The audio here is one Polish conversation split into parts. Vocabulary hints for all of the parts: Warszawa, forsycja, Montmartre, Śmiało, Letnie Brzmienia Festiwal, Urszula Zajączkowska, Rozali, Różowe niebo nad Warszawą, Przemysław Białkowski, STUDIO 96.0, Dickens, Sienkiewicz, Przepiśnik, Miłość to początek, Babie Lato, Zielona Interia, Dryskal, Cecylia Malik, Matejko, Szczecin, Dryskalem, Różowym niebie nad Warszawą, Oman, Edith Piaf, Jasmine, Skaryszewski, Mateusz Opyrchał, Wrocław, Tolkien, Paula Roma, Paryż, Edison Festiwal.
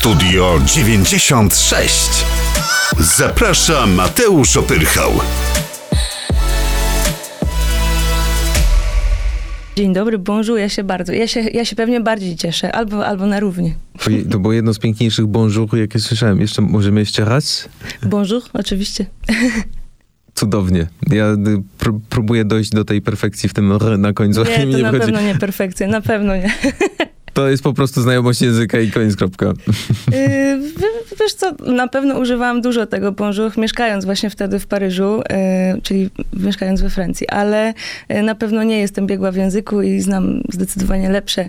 Studio 96. Zaprasza Mateusz Opyrchał. Dzień dobry, bonjour, ja się pewnie bardziej cieszę, albo na równi. To było jedno z piękniejszych bonjour, jakie słyszałem. Możemy jeszcze raz? Bonjour, oczywiście. Cudownie. Ja próbuję dojść do tej perfekcji w tym na końcu. Nie, to nie na pewno nie perfekcja, na pewno nie. To jest po prostu znajomość języka i koniec, kropka. Wiesz co, na pewno używałam dużo tego bonjour, mieszkając właśnie wtedy w Paryżu, czyli mieszkając we Francji, ale na pewno nie jestem biegła w języku i znam zdecydowanie lepsze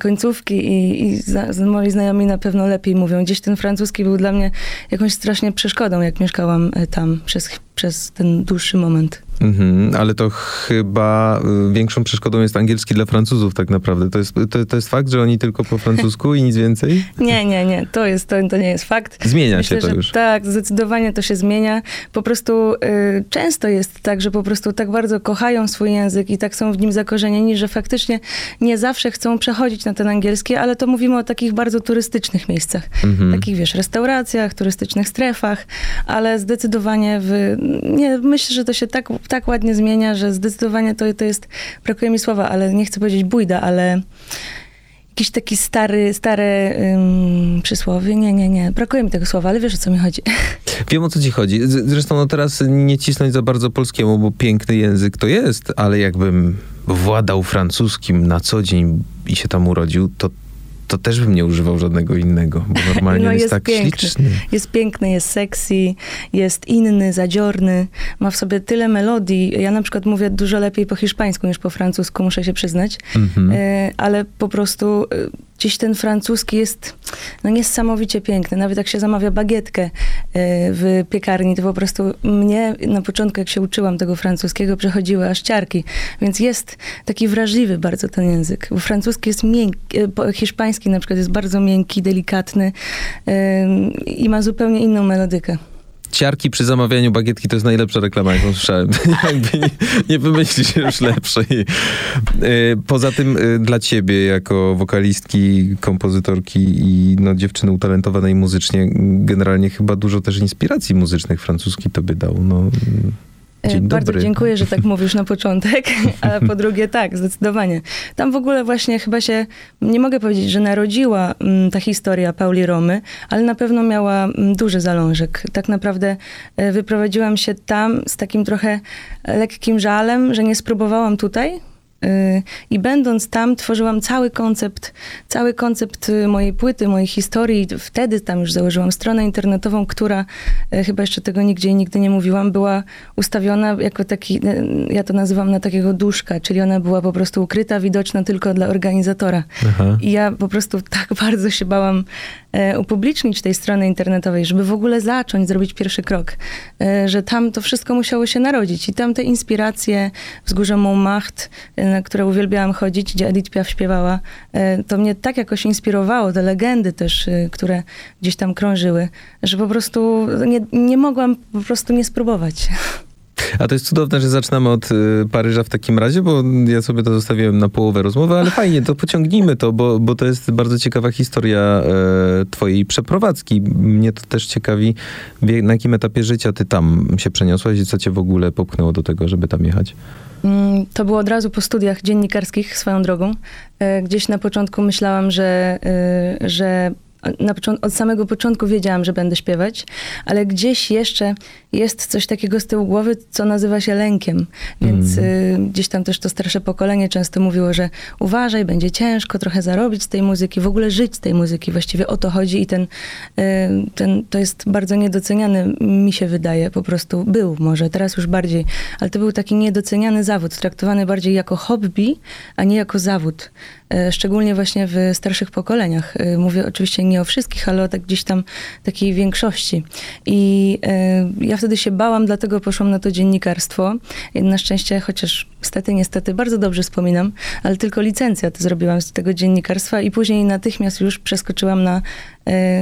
końcówki i moi znajomi na pewno lepiej mówią. Gdzieś ten francuski był dla mnie jakąś strasznie przeszkodą, jak mieszkałam tam przez ten dłuższy moment. Mhm, ale to chyba większą przeszkodą jest angielski dla Francuzów tak naprawdę. To jest fakt, że oni tylko po francusku i nic więcej? Nie. To nie jest fakt. Zmienia się to już. Tak, zdecydowanie to się zmienia. Po prostu często jest tak, że po prostu tak bardzo kochają swój język i tak są w nim zakorzenieni, że faktycznie nie zawsze chcą przechodzić na ten angielski, ale to mówimy o takich bardzo turystycznych miejscach. Mhm. Takich, wiesz, restauracjach, turystycznych strefach, ale zdecydowanie myślę, że to się tak ładnie zmienia, że zdecydowanie to jest, brakuje mi słowa, ale nie chcę powiedzieć bujda, ale jakiś taki stare przysłowie. Nie. Brakuje mi tego słowa, ale wiesz, o co mi chodzi. Wiem, o co ci chodzi. Zresztą teraz nie cisnąć za bardzo polskiemu, bo piękny język to jest, ale jakbym władał francuskim na co dzień i się tam urodził, to też bym nie używał żadnego innego, bo normalnie jest tak piękny, śliczny. Jest piękny, jest sexy, jest inny, zadziorny, ma w sobie tyle melodii. Ja na przykład mówię dużo lepiej po hiszpańsku niż po francusku, muszę się przyznać, ale po prostu gdzieś ten francuski jest niesamowicie piękny. Nawet jak się zamawia bagietkę w piekarni, to po prostu mnie na początku, jak się uczyłam tego francuskiego, przechodziły aż ciarki. Więc jest taki wrażliwy bardzo ten język. Bo francuski jest miękki, hiszpański na przykład jest bardzo miękki, delikatny i ma zupełnie inną melodykę. Ciarki przy zamawianiu bagietki to jest najlepsza reklama, jaką słyszałem. nie wymyślisz już lepszej. Poza tym dla ciebie, jako wokalistki, kompozytorki i dziewczyny utalentowanej muzycznie, generalnie chyba dużo też inspiracji muzycznych francuski tobie dał. Bardzo dziękuję, że tak mówisz na początek, a po drugie tak, zdecydowanie. Tam w ogóle właśnie chyba się, nie mogę powiedzieć, że narodziła ta historia Pauli Romy, ale na pewno miała duży zalążek. Tak naprawdę wyprowadziłam się tam z takim trochę lekkim żalem, że nie spróbowałam tutaj. I będąc tam, tworzyłam cały koncept mojej płyty, mojej historii. Wtedy tam już założyłam stronę internetową, która, chyba jeszcze tego nigdzie i nigdy nie mówiłam, była ustawiona jako taki, ja to nazywam, na takiego duszka, czyli ona była po prostu ukryta, widoczna tylko dla organizatora. Aha. I ja po prostu tak bardzo się bałam upublicznić tej strony internetowej, żeby w ogóle zacząć zrobić pierwszy krok, że tam to wszystko musiało się narodzić. I tam te inspiracje, wzgórze Montmartre, na które uwielbiałam chodzić, gdzie Edith Piaf śpiewała, to mnie tak jakoś inspirowało, te legendy też, które gdzieś tam krążyły, że po prostu nie mogłam po prostu nie spróbować. A to jest cudowne, że zaczynamy od Paryża w takim razie, bo ja sobie to zostawiłem na połowę rozmowy, ale fajnie, to pociągnijmy to, bo to jest bardzo ciekawa historia twojej przeprowadzki. Mnie to też ciekawi, na jakim etapie życia ty tam się przeniosłaś i co cię w ogóle popchnęło do tego, żeby tam jechać? To było od razu po studiach dziennikarskich, swoją drogą. Gdzieś na początku myślałam, że od samego początku wiedziałam, że będę śpiewać, ale gdzieś jeszcze jest coś takiego z tyłu głowy, co nazywa się lękiem. Więc gdzieś tam też to starsze pokolenie często mówiło, że uważaj, będzie ciężko trochę zarobić z tej muzyki, w ogóle żyć z tej muzyki. Właściwie o to chodzi i to jest bardzo niedoceniany, mi się wydaje, po prostu był może, teraz już bardziej, ale to był taki niedoceniany zawód, traktowany bardziej jako hobby, a nie jako zawód. Szczególnie właśnie w starszych pokoleniach. Mówię oczywiście nie o wszystkich, ale o tak gdzieś tam takiej większości. I ja wtedy się bałam, dlatego poszłam na to dziennikarstwo. Na szczęście, chociaż niestety, bardzo dobrze wspominam, ale tylko licencjat zrobiłam z tego dziennikarstwa i później natychmiast już przeskoczyłam na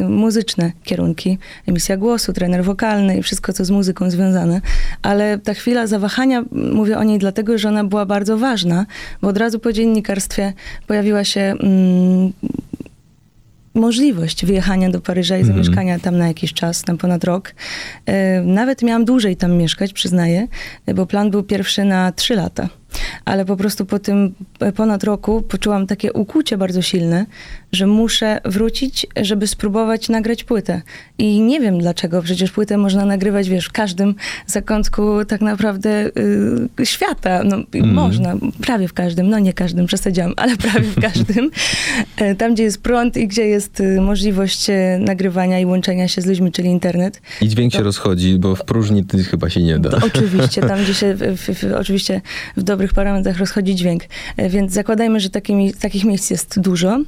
muzyczne kierunki. Emisja głosu, trener wokalny i wszystko, co z muzyką związane. Ale ta chwila zawahania, mówię o niej dlatego, że ona była bardzo ważna, bo od razu po dziennikarstwie pojawiła się możliwość wyjechania do Paryża i zamieszkania tam na jakiś czas, tam ponad rok. Nawet miałam dłużej tam mieszkać, przyznaję, bo plan był pierwszy na 3 lata. Ale po prostu po tym ponad roku poczułam takie ukłucie bardzo silne, że muszę wrócić, żeby spróbować nagrać płytę. I nie wiem dlaczego, przecież płytę można nagrywać, wiesz, w każdym zakątku tak naprawdę świata. No, można, prawie w każdym, no nie każdym, przesadziłam, ale prawie w każdym. Tam, gdzie jest prąd i gdzie jest możliwość nagrywania i łączenia się z ludźmi, czyli internet. I dźwięk się rozchodzi, bo w próżni chyba się nie da. To oczywiście, tam gdzie się oczywiście w dobrych parametrach rozchodzi dźwięk. Więc zakładajmy, że takich miejsc jest dużo.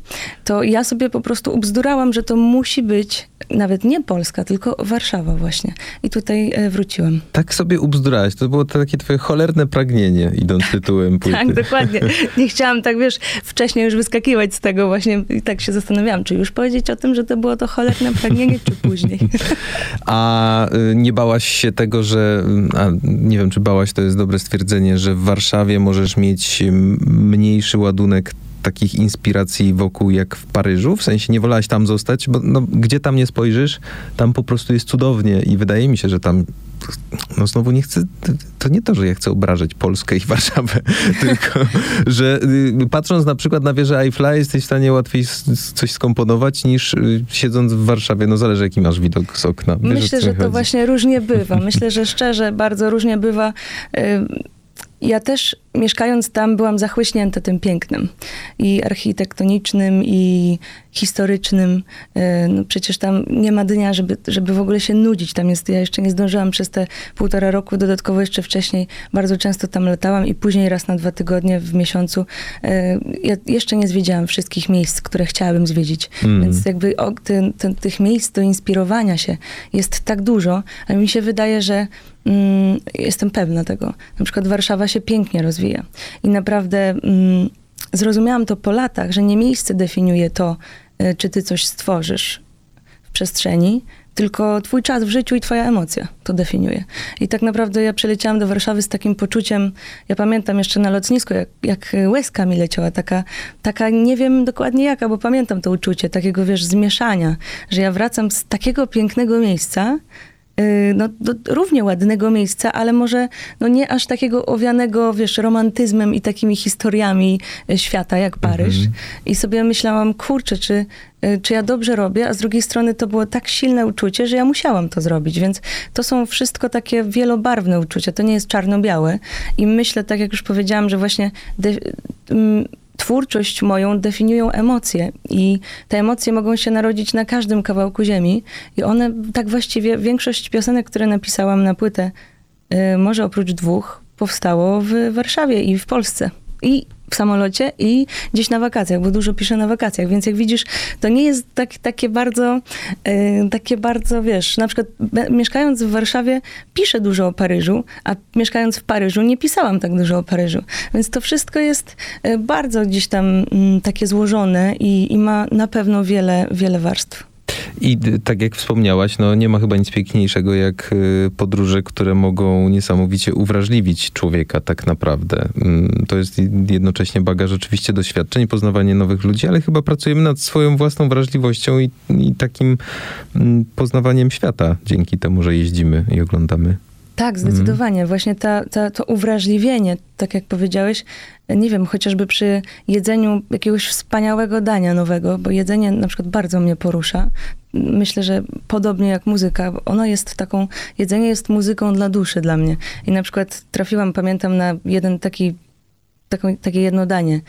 To ja sobie po prostu ubzdurałam, że to musi być nawet nie Polska, tylko Warszawa właśnie. I tutaj wróciłam. Tak sobie ubzdurałaś. To było takie twoje cholerne pragnienie, idąc tytułem płyty. Tak, dokładnie. Nie chciałam tak, wiesz, wcześniej już wyskakiwać z tego właśnie. I tak się zastanawiałam, czy już powiedzieć o tym, że to było to cholerne pragnienie, czy później. A nie bałaś się tego, że... nie wiem, czy bałaś, to jest dobre stwierdzenie, że w Warszawie możesz mieć mniejszy ładunek takich inspiracji wokół jak w Paryżu? W sensie nie wolałaś tam zostać, bo no, gdzie tam nie spojrzysz, tam po prostu jest cudownie i wydaje mi się, że tam no znowu nie chcę, to nie to, że ja chcę obrażać Polskę i Warszawę, tylko, że patrząc na przykład na wieżę Eiffla jesteś w stanie łatwiej coś skomponować niż siedząc w Warszawie. No zależy jaki masz widok z okna. Wiesz, myślę, że to właśnie różnie bywa. Myślę, że szczerze bardzo różnie bywa. Ja też, mieszkając tam, byłam zachłyśnięta tym pięknem. I architektonicznym, i historycznym. No przecież tam nie ma dnia, żeby w ogóle się nudzić. Tam jest, ja jeszcze nie zdążyłam przez te 1,5 roku, dodatkowo jeszcze wcześniej bardzo często tam latałam i później raz na 2 tygodnie w miesiącu. Ja jeszcze nie zwiedziałam wszystkich miejsc, które chciałabym zwiedzić. Więc jakby tych miejsc do inspirowania się jest tak dużo, ale mi się wydaje, że jestem pewna tego. Na przykład Warszawa się pięknie rozwija. I naprawdę zrozumiałam to po latach, że nie miejsce definiuje to, czy ty coś stworzysz w przestrzeni, tylko twój czas w życiu i twoja emocja to definiuje. I tak naprawdę ja przyleciałam do Warszawy z takim poczuciem, ja pamiętam jeszcze na lotnisku, jak łezka mi leciała, taka nie wiem dokładnie jaka, bo pamiętam to uczucie, takiego wiesz, zmieszania, że ja wracam z takiego pięknego miejsca, no, do równie ładnego miejsca, ale może no nie aż takiego owianego, wiesz, romantyzmem i takimi historiami świata jak Paryż. I sobie myślałam, kurczę, czy ja dobrze robię, a z drugiej strony to było tak silne uczucie, że ja musiałam to zrobić, więc to są wszystko takie wielobarwne uczucia, to nie jest czarno-białe i myślę, tak jak już powiedziałam, że właśnie twórczość moją definiują emocje i te emocje mogą się narodzić na każdym kawałku ziemi i one tak właściwie, większość piosenek, które napisałam na płytę, może oprócz 2, powstało w Warszawie i w Polsce. I w samolocie i gdzieś na wakacjach, bo dużo piszę na wakacjach, więc jak widzisz, to nie jest takie bardzo, wiesz, na przykład mieszkając w Warszawie piszę dużo o Paryżu, a mieszkając w Paryżu nie pisałam tak dużo o Paryżu. Więc to wszystko jest bardzo gdzieś tam takie złożone i ma na pewno wiele, wiele warstw. I tak jak wspomniałaś, no nie ma chyba nic piękniejszego jak podróże, które mogą niesamowicie uwrażliwić człowieka tak naprawdę. To jest jednocześnie bagaż oczywiście doświadczeń, poznawanie nowych ludzi, ale chyba pracujemy nad swoją własną wrażliwością i takim poznawaniem świata dzięki temu, że jeździmy i oglądamy. Tak, zdecydowanie. Właśnie to uwrażliwienie, tak jak powiedziałeś, nie wiem, chociażby przy jedzeniu jakiegoś wspaniałego dania nowego, bo jedzenie na przykład bardzo mnie porusza. Myślę, że podobnie jak muzyka, ono jest jedzenie jest muzyką dla duszy dla mnie. I na przykład trafiłam, pamiętam, na jeden takie jedno danie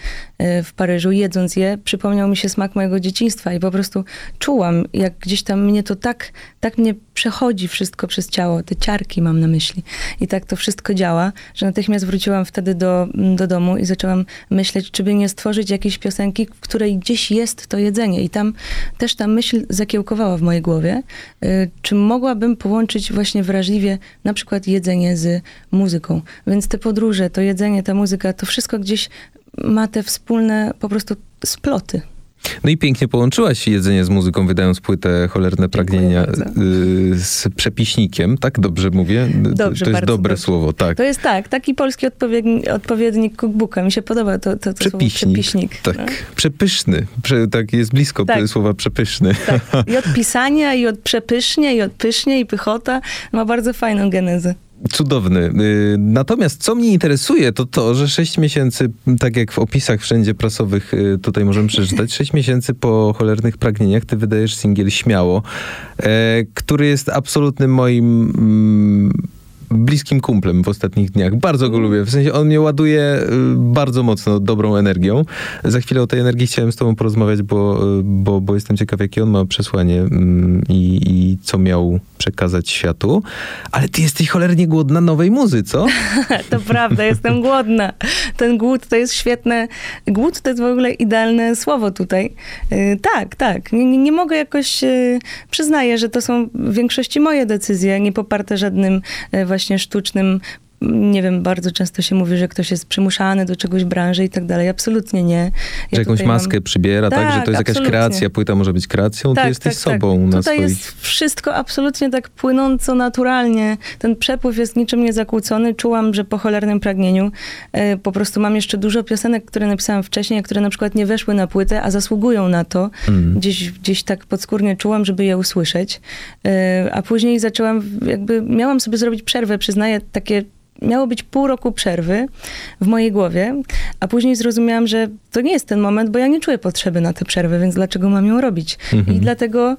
w Paryżu. Jedząc je, przypomniał mi się smak mojego dzieciństwa i po prostu czułam, jak gdzieś tam mnie to tak mnie przechodzi wszystko przez ciało. Te ciarki mam na myśli. I tak to wszystko działa, że natychmiast wróciłam wtedy do domu i zaczęłam myśleć, czy by nie stworzyć jakiejś piosenki, w której gdzieś jest to jedzenie. I tam też ta myśl zakiełkowała w mojej głowie. Czy mogłabym połączyć właśnie wrażliwie na przykład jedzenie z muzyką. Więc te podróże, to jedzenie, ta muzyka, to wszystko gdzieś ma te wspólne po prostu sploty. No i pięknie połączyłaś jedzenie z muzyką, wydając płytę Cholerne Pragnienia z Przepiśnikiem, tak? Dobrze mówię? Dobrze, to jest dobre dobrze. Słowo, tak. To jest tak, taki polski odpowiednik cookbooka. Mi się podoba to Przepiśnik, słowo Przepiśnik. Tak, no. Przepyszny. Tak jest blisko tak. słowa przepyszny. Tak. I od pisania, i od przepysznie, i od pysznie, i pychota. Ma bardzo fajną genezę. Cudowny. Natomiast co mnie interesuje, to to, że 6 miesięcy, tak jak w opisach wszędzie prasowych tutaj możemy przeczytać, 6 miesięcy po Cholernych Pragnieniach ty wydajesz singiel Śmiało, który jest absolutnym moim bliskim kumplem w ostatnich dniach. Bardzo go lubię. W sensie on mnie ładuje bardzo mocno, dobrą energią. Za chwilę o tej energii chciałem z tobą porozmawiać, bo jestem ciekaw, jakie on ma przesłanie i co miał przekazać światu. Ale ty jesteś cholernie głodna nowej muzy, co? To prawda, jestem głodna. Ten głód to jest świetne. Głód to jest w ogóle idealne słowo tutaj. Tak. Nie mogę jakoś... Przyznaję, że to są w większości moje decyzje, nie poparte żadnym właśnie sztucznym, nie wiem, bardzo często się mówi, że ktoś jest przymuszany do czegoś branży i tak dalej. Absolutnie nie. Ja że jakąś maskę przybiera, tak? Że to jest absolutnie. Jakaś kreacja, płyta może być kreacją, tak, ty jesteś sobą na tutaj swoich... jest wszystko absolutnie tak płynąco, naturalnie. Ten przepływ jest niczym niezakłócony. Czułam, że po Cholernym Pragnieniu po prostu mam jeszcze dużo piosenek, które napisałam wcześniej, a które na przykład nie weszły na płytę, a zasługują na to. Gdzieś tak podskórnie czułam, żeby je usłyszeć. A później zaczęłam jakby, miałam sobie zrobić przerwę, przyznaję, takie miało być pół roku przerwy w mojej głowie, a później zrozumiałam, że to nie jest ten moment, bo ja nie czuję potrzeby na tę przerwę, więc dlaczego mam ją robić? I dlatego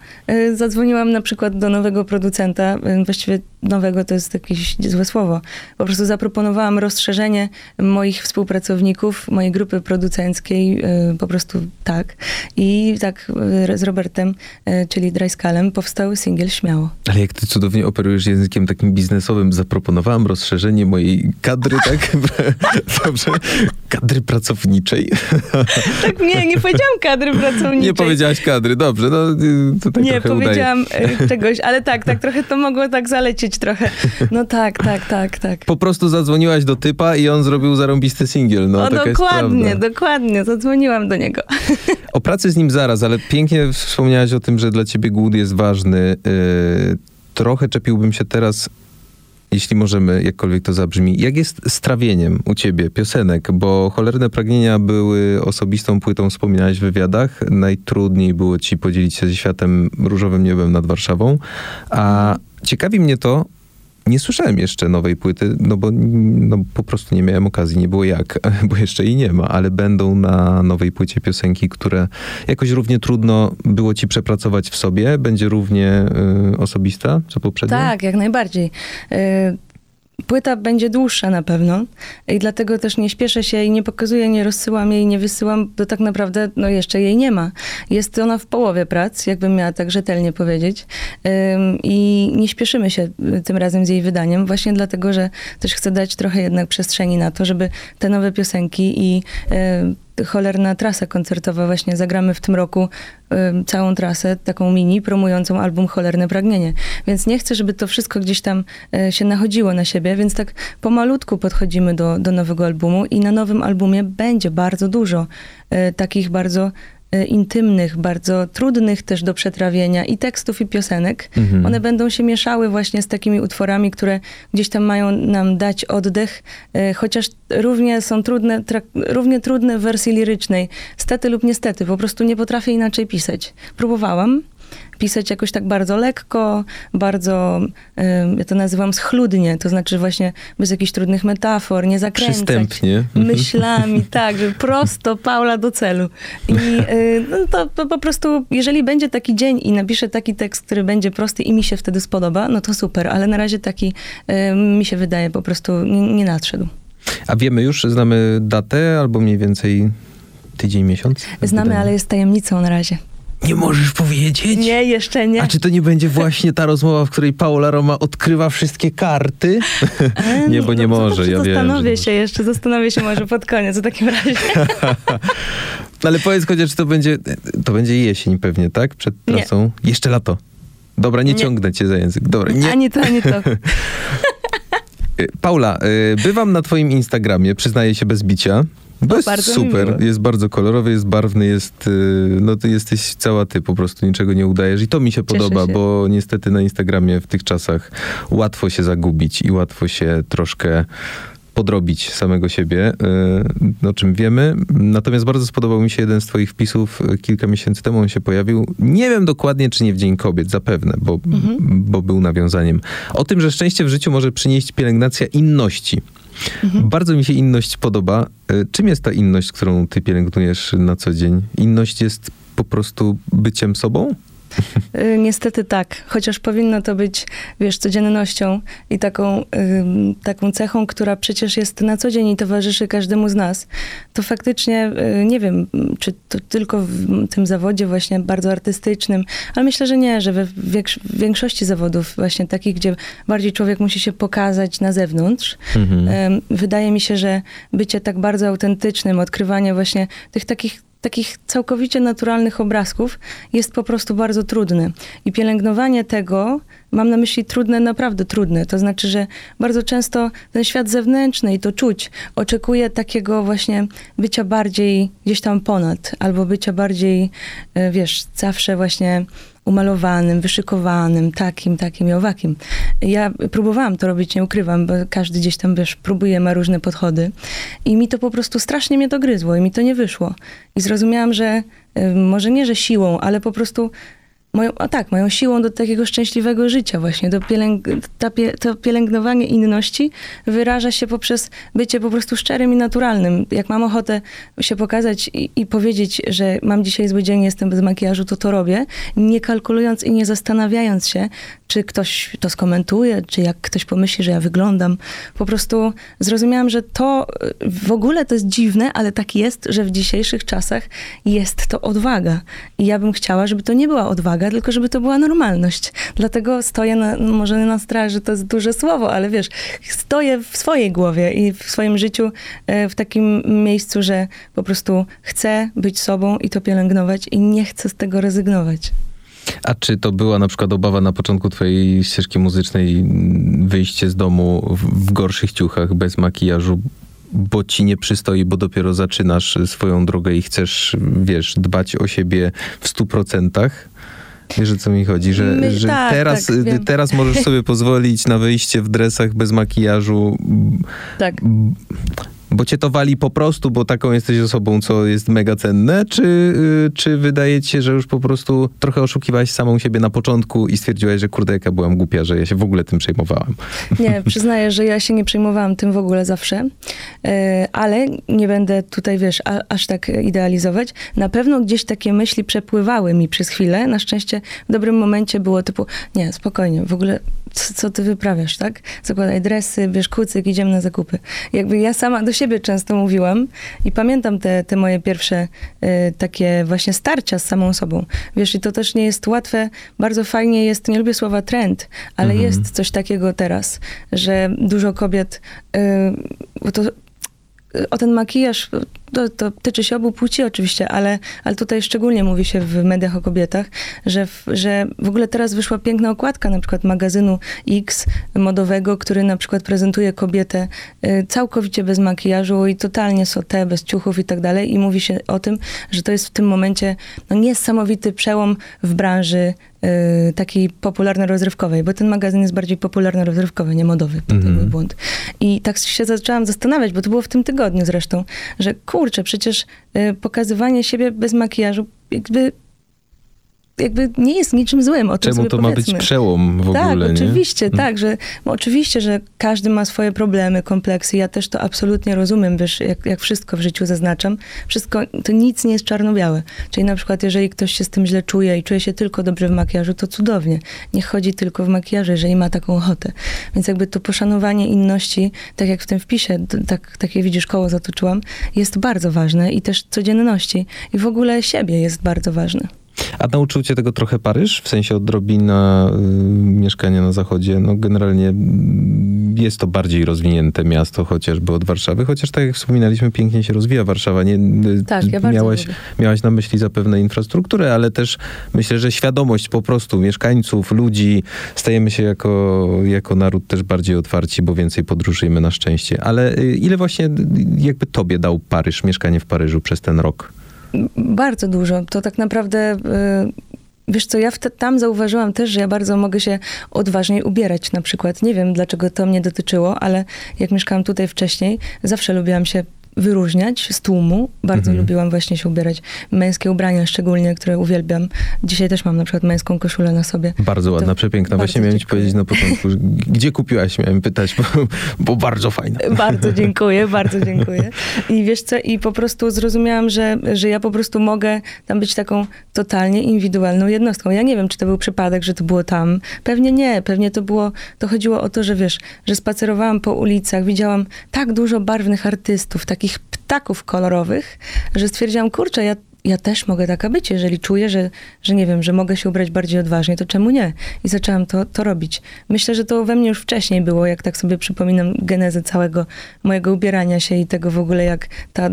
zadzwoniłam na przykład do nowego producenta, właściwie nowego to jest jakieś złe słowo, po prostu zaproponowałam rozszerzenie moich współpracowników, mojej grupy producenckiej, po prostu tak. I tak z Robertem, czyli Dryskalem, powstał singiel Śmiało. Ale jak ty cudownie operujesz językiem takim biznesowym, zaproponowałam rozszerzenie mojej kadry, tak? Dobrze. Kadry pracowniczej. Tak, nie powiedziałam kadry pracowniczej. Nie powiedziałaś kadry, dobrze. No, tutaj nie, powiedziałam udaje. Czegoś, ale tak, trochę to mogło tak zalecieć trochę. No tak. Po prostu zadzwoniłaś do typa i on zrobił zarąbisty singiel. No, dokładnie. Zadzwoniłam do niego. O pracy z nim zaraz, ale pięknie wspomniałaś o tym, że dla ciebie głód jest ważny. Trochę czepiłbym się teraz, jeśli możemy, jakkolwiek to zabrzmi. Jak jest z trawieniem u ciebie piosenek? Bo Cholerne Pragnienia były osobistą płytą, wspominałeś w wywiadach. Najtrudniej było ci podzielić się ze światem Różowym niebem nad Warszawą. A ciekawi mnie to, nie słyszałem jeszcze nowej płyty, bo po prostu nie miałem okazji, nie było jak, bo jeszcze jej nie ma, ale będą na nowej płycie piosenki, które jakoś równie trudno było ci przepracować w sobie, będzie równie osobista, co poprzednia? Tak, jak najbardziej. Płyta będzie dłuższa na pewno i dlatego też nie śpieszę się i nie pokazuję, nie rozsyłam jej, nie wysyłam, bo tak naprawdę jeszcze jej nie ma. Jest ona w połowie prac, jakbym miała tak rzetelnie powiedzieć. I nie śpieszymy się tym razem z jej wydaniem, właśnie dlatego, że też chcę dać trochę jednak przestrzeni na to, żeby te nowe piosenki i cholerna trasa koncertowa, właśnie zagramy w tym roku całą trasę, taką mini, promującą album Cholerne Pragnienie. Więc nie chcę, żeby to wszystko gdzieś tam się nachodziło na siebie, więc tak pomalutku podchodzimy do nowego albumu i na nowym albumie będzie bardzo dużo takich bardzo intymnych, bardzo trudnych też do przetrawienia i tekstów, i piosenek. One będą się mieszały właśnie z takimi utworami, które gdzieś tam mają nam dać oddech, chociaż równie są trudne, równie trudne w wersji lirycznej. Stety lub niestety, po prostu nie potrafię inaczej pisać. Próbowałam pisać jakoś tak bardzo lekko, bardzo, ja to nazywam schludnie, to znaczy właśnie bez jakichś trudnych metafor, nie zakręcać. Przystępnie. Myślami, tak, że prosto Paula do celu. I to po prostu, jeżeli będzie taki dzień i napiszę taki tekst, który będzie prosty i mi się wtedy spodoba, no to super, ale na razie taki mi się wydaje po prostu nie nadszedł. A wiemy już, znamy datę albo mniej więcej tydzień, miesiąc? Znamy, ale jest tajemnicą na razie. Nie możesz powiedzieć? Nie, jeszcze nie. A czy to nie będzie właśnie ta rozmowa, w której Paula Roma odkrywa wszystkie karty? Nie, bo nie może, ja wiem. Zastanowię się może pod koniec w takim razie. Ale powiedz chociaż, czy to będzie jesień pewnie, tak? Przed trasą? Nie. Jeszcze lato. Dobra, nie ciągnę cię za język. Dobra, nie. Ani to, ani to. Paula, bywam na twoim Instagramie, przyznaję się bez bicia. To jest bardzo super, miło. Jest bardzo kolorowy, jest barwny, jest, no ty jesteś cała ty, po prostu niczego nie udajesz i to mi się podoba, bo niestety na Instagramie w tych czasach łatwo się zagubić i łatwo się troszkę podrobić samego siebie, o czym wiemy. Natomiast bardzo spodobał mi się jeden z twoich wpisów, kilka miesięcy temu on się pojawił. Nie wiem dokładnie, czy nie w Dzień Kobiet, zapewne, bo był nawiązaniem. O tym, że szczęście w życiu może przynieść pielęgnacja inności. Mhm. Bardzo mi się inność podoba. Czym jest ta inność, którą ty pielęgnujesz na co dzień? Inność jest po prostu byciem sobą? Niestety tak. Chociaż powinno to być, wiesz, codziennością i taką cechą, która przecież jest na co dzień i towarzyszy każdemu z nas. To faktycznie, nie wiem, czy to tylko w tym zawodzie właśnie bardzo artystycznym, ale myślę, że nie, że w większości zawodów właśnie takich, gdzie bardziej człowiek musi się pokazać na zewnątrz. Mhm. Wydaje mi się, że bycie tak bardzo autentycznym, odkrywanie właśnie tych takich całkowicie naturalnych obrazków jest po prostu bardzo trudny. I pielęgnowanie tego, mam na myśli trudne, naprawdę trudne. To znaczy, że bardzo często ten świat zewnętrzny i to czuć oczekuje takiego właśnie bycia bardziej gdzieś tam ponad, albo bycia bardziej, wiesz, zawsze właśnie umalowanym, wyszykowanym, takim i owakim. Ja próbowałam to robić, nie ukrywam, bo każdy gdzieś tam, wiesz, próbuje, ma różne podchody i mi to po prostu, strasznie mnie to gryzło i mi to nie wyszło. I zrozumiałam, że może nie, że siłą, ale po prostu moją siłą do takiego szczęśliwego życia właśnie, to pielęgnowanie inności wyraża się poprzez bycie po prostu szczerym i naturalnym. Jak mam ochotę się pokazać i powiedzieć, że mam dzisiaj zły dzień, jestem bez makijażu, to robię, nie kalkulując i nie zastanawiając się, czy ktoś to skomentuje, czy jak ktoś pomyśli, że ja wyglądam. Po prostu zrozumiałam, że to w ogóle to jest dziwne, ale tak jest, że w dzisiejszych czasach jest to odwaga. I ja bym chciała, żeby to nie była odwaga, tylko żeby to była normalność. Dlatego stoję, może nie na straży, to jest duże słowo, ale wiesz, stoję w swojej głowie i w swoim życiu w takim miejscu, że po prostu chcę być sobą i to pielęgnować i nie chcę z tego rezygnować. A czy to była na przykład obawa na początku twojej ścieżki muzycznej, wyjście z domu w gorszych ciuchach, bez makijażu, bo ci nie przystoi, bo dopiero zaczynasz swoją drogę i chcesz, wiesz, dbać o siebie w 100%? Wiesz, o co mi chodzi, że tak, teraz możesz sobie pozwolić na wyjście w dresach bez makijażu. Tak. Bo cię to wali po prostu, bo taką jesteś osobą, co jest mega cenne, czy wydaje ci się, że już po prostu trochę oszukiwałaś samą siebie na początku i stwierdziłaś, że kurde, jaka byłam głupia, że ja się w ogóle tym przejmowałam? Nie, przyznaję, że ja się nie przejmowałam tym w ogóle zawsze, ale nie będę tutaj, wiesz, aż tak idealizować. Na pewno gdzieś takie myśli przepływały mi przez chwilę, na szczęście w dobrym momencie było typu, nie, spokojnie, w ogóle co ty wyprawiasz, tak? Zakładaj dresy, bierz kucyk, idziemy na zakupy. Jakby ja sama do siebie często mówiłam i pamiętam te moje pierwsze takie właśnie starcia z samą sobą. Wiesz, i to też nie jest łatwe, bardzo fajnie jest, nie lubię słowa trend, ale jest coś takiego teraz, że dużo kobiet, o ten makijaż, to tyczy się obu płci oczywiście, ale tutaj szczególnie mówi się w mediach o kobietach, że w ogóle teraz wyszła piękna okładka na przykład magazynu X modowego, który na przykład prezentuje kobietę całkowicie bez makijażu i totalnie sotę, bez ciuchów i tak dalej i mówi się o tym, że to jest w tym momencie niesamowity przełom w branży takiej popularno-rozrywkowej, bo ten magazyn jest bardziej popularno-rozrywkowy, nie modowy. To był mój błąd. I tak się zaczęłam zastanawiać, bo to było w tym tygodniu zresztą, że kurczę, przecież pokazywanie siebie bez makijażu jakby nie jest niczym złym. O tym czemu to powiedzmy. Ma być przełom w ogóle, nie? Oczywiście, tak, że oczywiście, że każdy ma swoje problemy, kompleksy. Ja też to absolutnie rozumiem, wiesz, jak wszystko w życiu zaznaczam. Wszystko, to nic nie jest czarno-białe. Czyli na przykład, jeżeli ktoś się z tym źle czuje i czuje się tylko dobrze w makijażu, to cudownie. Niech chodzi tylko w makijażu, jeżeli ma taką ochotę. Więc jakby to poszanowanie inności, tak jak w tym wpisie, takie widzisz, koło zatoczyłam, jest bardzo ważne i też codzienności. I w ogóle siebie jest bardzo ważne. A nauczył cię tego trochę Paryż? W sensie odrobina mieszkania na zachodzie. No generalnie jest to bardziej rozwinięte miasto chociażby od Warszawy, chociaż tak jak wspominaliśmy, pięknie się rozwija Warszawa. Nie, tak, ja miałaś na myśli zapewne infrastrukturę, ale też myślę, że świadomość po prostu mieszkańców, ludzi. Stajemy się jako naród też bardziej otwarci, bo więcej podróżujemy na szczęście. Ale ile właśnie jakby tobie dał Paryż, mieszkanie w Paryżu przez ten rok? Bardzo dużo. To tak naprawdę... Wiesz co, ja tam zauważyłam też, że ja bardzo mogę się odważniej ubierać na przykład. Nie wiem, dlaczego to mnie dotyczyło, ale jak mieszkałam tutaj wcześniej, zawsze lubiłam się wyróżniać z tłumu. Bardzo lubiłam właśnie się ubierać. Męskie ubrania szczególnie, które uwielbiam. Dzisiaj też mam na przykład męską koszulę na sobie. Bardzo ładna, przepiękna. Właśnie miałem ci powiedzieć na początku, gdzie kupiłaś? Miałem pytać, bo bardzo fajna. Bardzo dziękuję, bardzo dziękuję. I wiesz co, i po prostu zrozumiałam, że ja po prostu mogę tam być taką totalnie indywidualną jednostką. Ja nie wiem, czy to był przypadek, że to było tam. Pewnie nie, pewnie to było, to chodziło o to, że wiesz, że spacerowałam po ulicach, widziałam tak dużo barwnych artystów, takich ptaków kolorowych, że stwierdziłam, kurczę, ja też mogę taka być, jeżeli czuję, że nie wiem, że mogę się ubrać bardziej odważnie, to czemu nie? I zaczęłam to robić. Myślę, że to we mnie już wcześniej było, jak tak sobie przypominam genezę całego mojego ubierania się i tego w ogóle, jak ta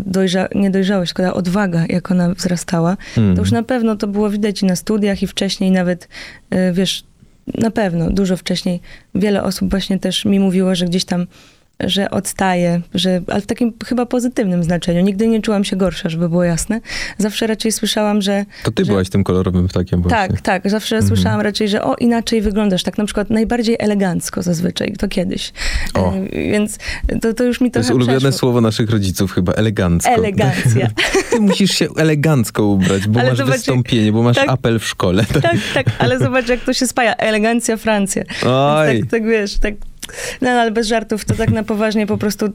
niedojrzałość, tylko ta odwaga, jak ona wzrastała. To już na pewno to było widać i na studiach i wcześniej nawet, wiesz, na pewno dużo wcześniej. Wiele osób właśnie też mi mówiło, że gdzieś tam że odstaję, ale w takim chyba pozytywnym znaczeniu. Nigdy nie czułam się gorsza, żeby było jasne. Zawsze raczej słyszałam, że... To ty byłaś tym kolorowym ptakiem właśnie. Tak. Zawsze słyszałam raczej, że o, inaczej wyglądasz. Tak na przykład najbardziej elegancko zazwyczaj, to kiedyś. Więc to już mi trochę przeszło. To jest ulubione słowo naszych rodziców chyba, elegancko. Elegancja. Ty musisz się elegancko ubrać, bo ale masz wystąpienie, bo masz apel w szkole. Tak, ale zobacz, jak to się spaja. Elegancja, Francja. Oj. Tak, wiesz, tak... No ale bez żartów, to tak na poważnie po prostu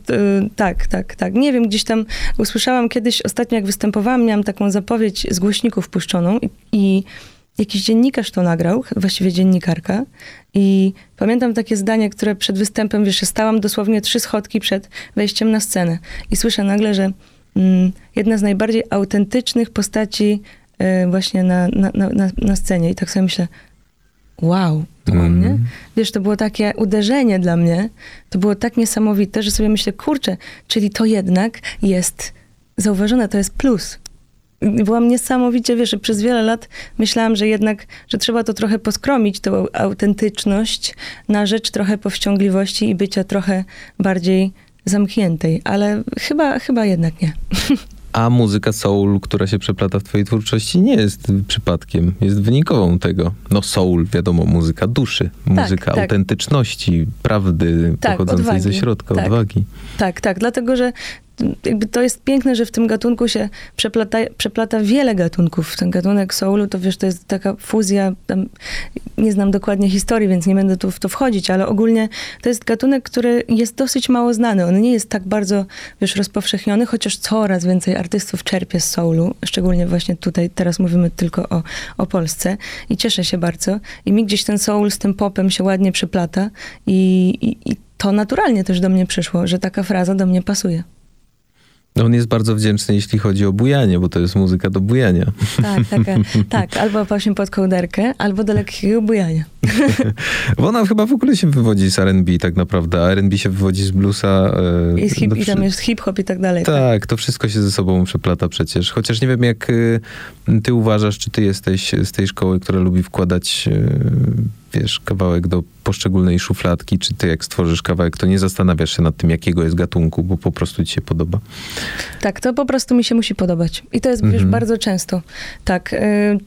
tak. Nie wiem, gdzieś tam usłyszałam kiedyś, ostatnio jak występowałam, miałam taką zapowiedź z głośników puszczoną i jakiś dziennikarz to nagrał, właściwie dziennikarka. I pamiętam takie zdanie, które przed występem, wiesz, stałam dosłownie 3 schodki przed wejściem na scenę. I słyszę nagle, że jedna z najbardziej autentycznych postaci właśnie na scenie. I tak sobie myślę, wow. Nie? Wiesz, to było takie uderzenie dla mnie, to było tak niesamowite, że sobie myślę, kurczę, czyli to jednak jest zauważone, to jest plus. Byłam niesamowicie, wiesz, przez wiele lat myślałam, że jednak, że trzeba to trochę poskromić, tą autentyczność na rzecz trochę powściągliwości i bycia trochę bardziej zamkniętej, ale chyba jednak nie. A muzyka soul, która się przeplata w twojej twórczości, nie jest przypadkiem. Jest wynikową tego. No soul, wiadomo, muzyka duszy. Muzyka autentyczności, prawdy pochodzącej odwagi, ze środka, odwagi. Tak. Dlatego, że jakby to jest piękne, że w tym gatunku się przeplata wiele gatunków. Ten gatunek soulu, to wiesz, to jest taka fuzja, tam nie znam dokładnie historii, więc nie będę tu w to wchodzić, ale ogólnie to jest gatunek, który jest dosyć mało znany. On nie jest tak bardzo, wiesz, rozpowszechniony, chociaż coraz więcej artystów czerpie z soulu, szczególnie właśnie tutaj, teraz mówimy tylko o Polsce i cieszę się bardzo. I mi gdzieś ten soul z tym popem się ładnie przeplata i to naturalnie też do mnie przyszło, że taka fraza do mnie pasuje. On jest bardzo wdzięczny, jeśli chodzi o bujanie, bo to jest muzyka do bujania. Tak, albo właśnie pod kołderkę, albo do lekkiego bujania. Bo ona chyba w ogóle się wywodzi z R&B tak naprawdę, a R&B się wywodzi z bluesa. I tam jest hip-hop i tak dalej. Tak, to wszystko się ze sobą przeplata przecież. Chociaż nie wiem, jak ty uważasz, czy ty jesteś z tej szkoły, która lubi wkładać... wiesz, kawałek do poszczególnej szufladki, czy ty jak stworzysz kawałek, to nie zastanawiasz się nad tym, jakiego jest gatunku, bo po prostu ci się podoba. Tak, to po prostu mi się musi podobać. I to jest wiesz, bardzo często. Tak,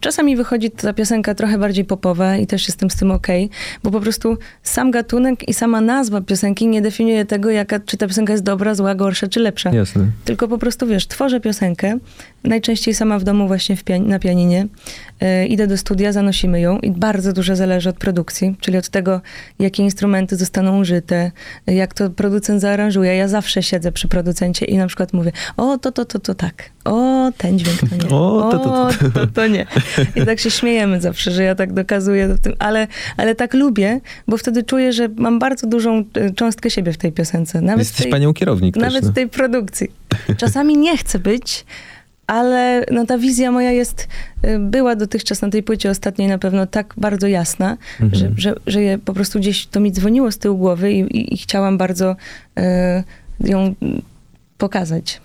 czasami wychodzi ta piosenka trochę bardziej popowa i też jestem z tym okej, bo po prostu sam gatunek i sama nazwa piosenki nie definiuje tego, czy ta piosenka jest dobra, zła, gorsza, czy lepsza. Jasne. Tylko po prostu, wiesz, tworzę piosenkę, najczęściej sama w domu właśnie na pianinie, idę do studia, zanosimy ją i bardzo dużo zależy od produkcji, czyli od tego, jakie instrumenty zostaną użyte, jak to producent zaaranżuje. Ja zawsze siedzę przy producencie i na przykład mówię, to tak, ten dźwięk to nie, to nie. I tak się śmiejemy zawsze, że ja tak dokazuję w tym, ale tak lubię, bo wtedy czuję, że mam bardzo dużą cząstkę siebie w tej piosence. Jesteś panią kierownik też. Nawet w tej produkcji. Czasami nie chcę być, ale no ta wizja moja jest była dotychczas na tej płycie ostatniej na pewno tak bardzo jasna, że po prostu gdzieś to mi dzwoniło z tyłu głowy i chciałam bardzo ją pokazać.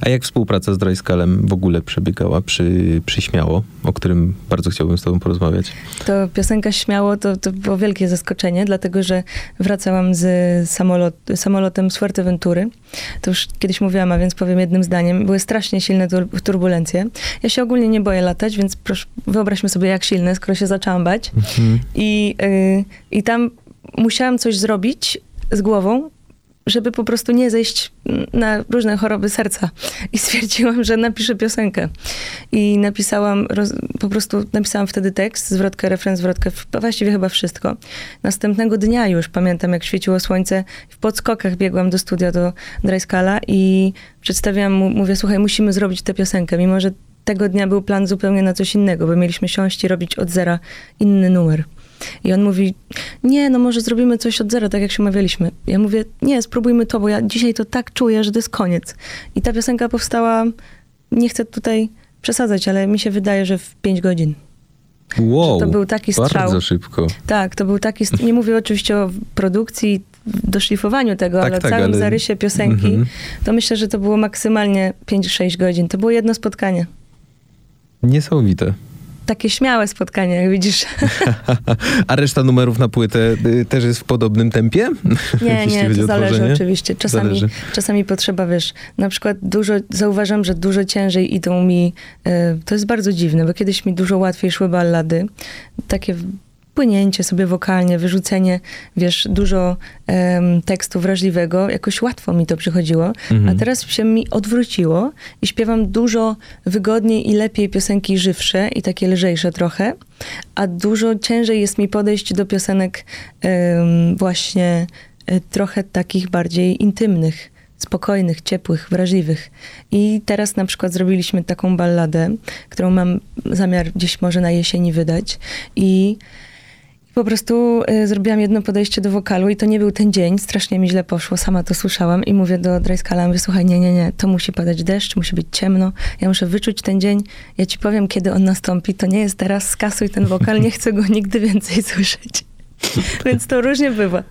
A jak współpraca z Dryskalem w ogóle przebiegała przy Śmiało, o którym bardzo chciałbym z tobą porozmawiać? To piosenka Śmiało to było wielkie zaskoczenie, dlatego że wracałam z samolotem z Fuerteventury. To już kiedyś mówiłam, a więc powiem jednym zdaniem. Były strasznie silne turbulencje. Ja się ogólnie nie boję latać, więc proszę, wyobraźmy sobie jak silne, skoro się zaczęłam bać. I tam musiałam coś zrobić z głową, żeby po prostu nie zejść na różne choroby serca. I stwierdziłam, że napiszę piosenkę. I napisałam wtedy tekst, zwrotkę, refren, zwrotkę, właściwie chyba wszystko. Następnego dnia już pamiętam, jak świeciło słońce, w podskokach biegłam do studia, do Dryskala i przedstawiałam mu, mówię, słuchaj, musimy zrobić tę piosenkę, mimo że tego dnia był plan zupełnie na coś innego, bo mieliśmy siąść i robić od zera inny numer. I on mówi, nie, no może zrobimy coś od zera, tak jak się umawialiśmy. Ja mówię, nie, spróbujmy to, bo ja dzisiaj to tak czuję, że to jest koniec. I ta piosenka powstała, nie chcę tutaj przesadzać, ale mi się wydaje, że w 5 godzin. Wow, że to był taki strzał. Bardzo szybko. Tak, to był taki, nie mówię oczywiście o produkcji, doszlifowaniu tego, tak, ale całym zarysie piosenki, to myślę, że to było maksymalnie 5-6 godzin. To było jedno spotkanie. Niesamowite. Takie śmiałe spotkania, jak widzisz. A reszta numerów na płytę też jest w podobnym tempie? Nie, to zależy oczywiście. Czasami potrzeba, wiesz, na przykład zauważam, że dużo ciężej idą mi, to jest bardzo dziwne, bo kiedyś mi dużo łatwiej szły ballady, takie płynięcie sobie wokalnie, wyrzucenie, wiesz, dużo tekstu wrażliwego, jakoś łatwo mi to przychodziło, a teraz się mi odwróciło i śpiewam dużo wygodniej i lepiej piosenki żywsze i takie lżejsze trochę, a dużo ciężej jest mi podejść do piosenek właśnie trochę takich bardziej intymnych, spokojnych, ciepłych, wrażliwych. I teraz na przykład zrobiliśmy taką balladę, którą mam zamiar gdzieś może na jesieni wydać i po prostu zrobiłam jedno podejście do wokalu i to nie był ten dzień, strasznie mi źle poszło, sama to słyszałam i mówię do Dryskala, mówię, słuchaj, nie, to musi padać deszcz, musi być ciemno, ja muszę wyczuć ten dzień, ja ci powiem, kiedy on nastąpi, to nie jest teraz, skasuj ten wokal, nie chcę go nigdy więcej słyszeć. Więc to różnie bywa.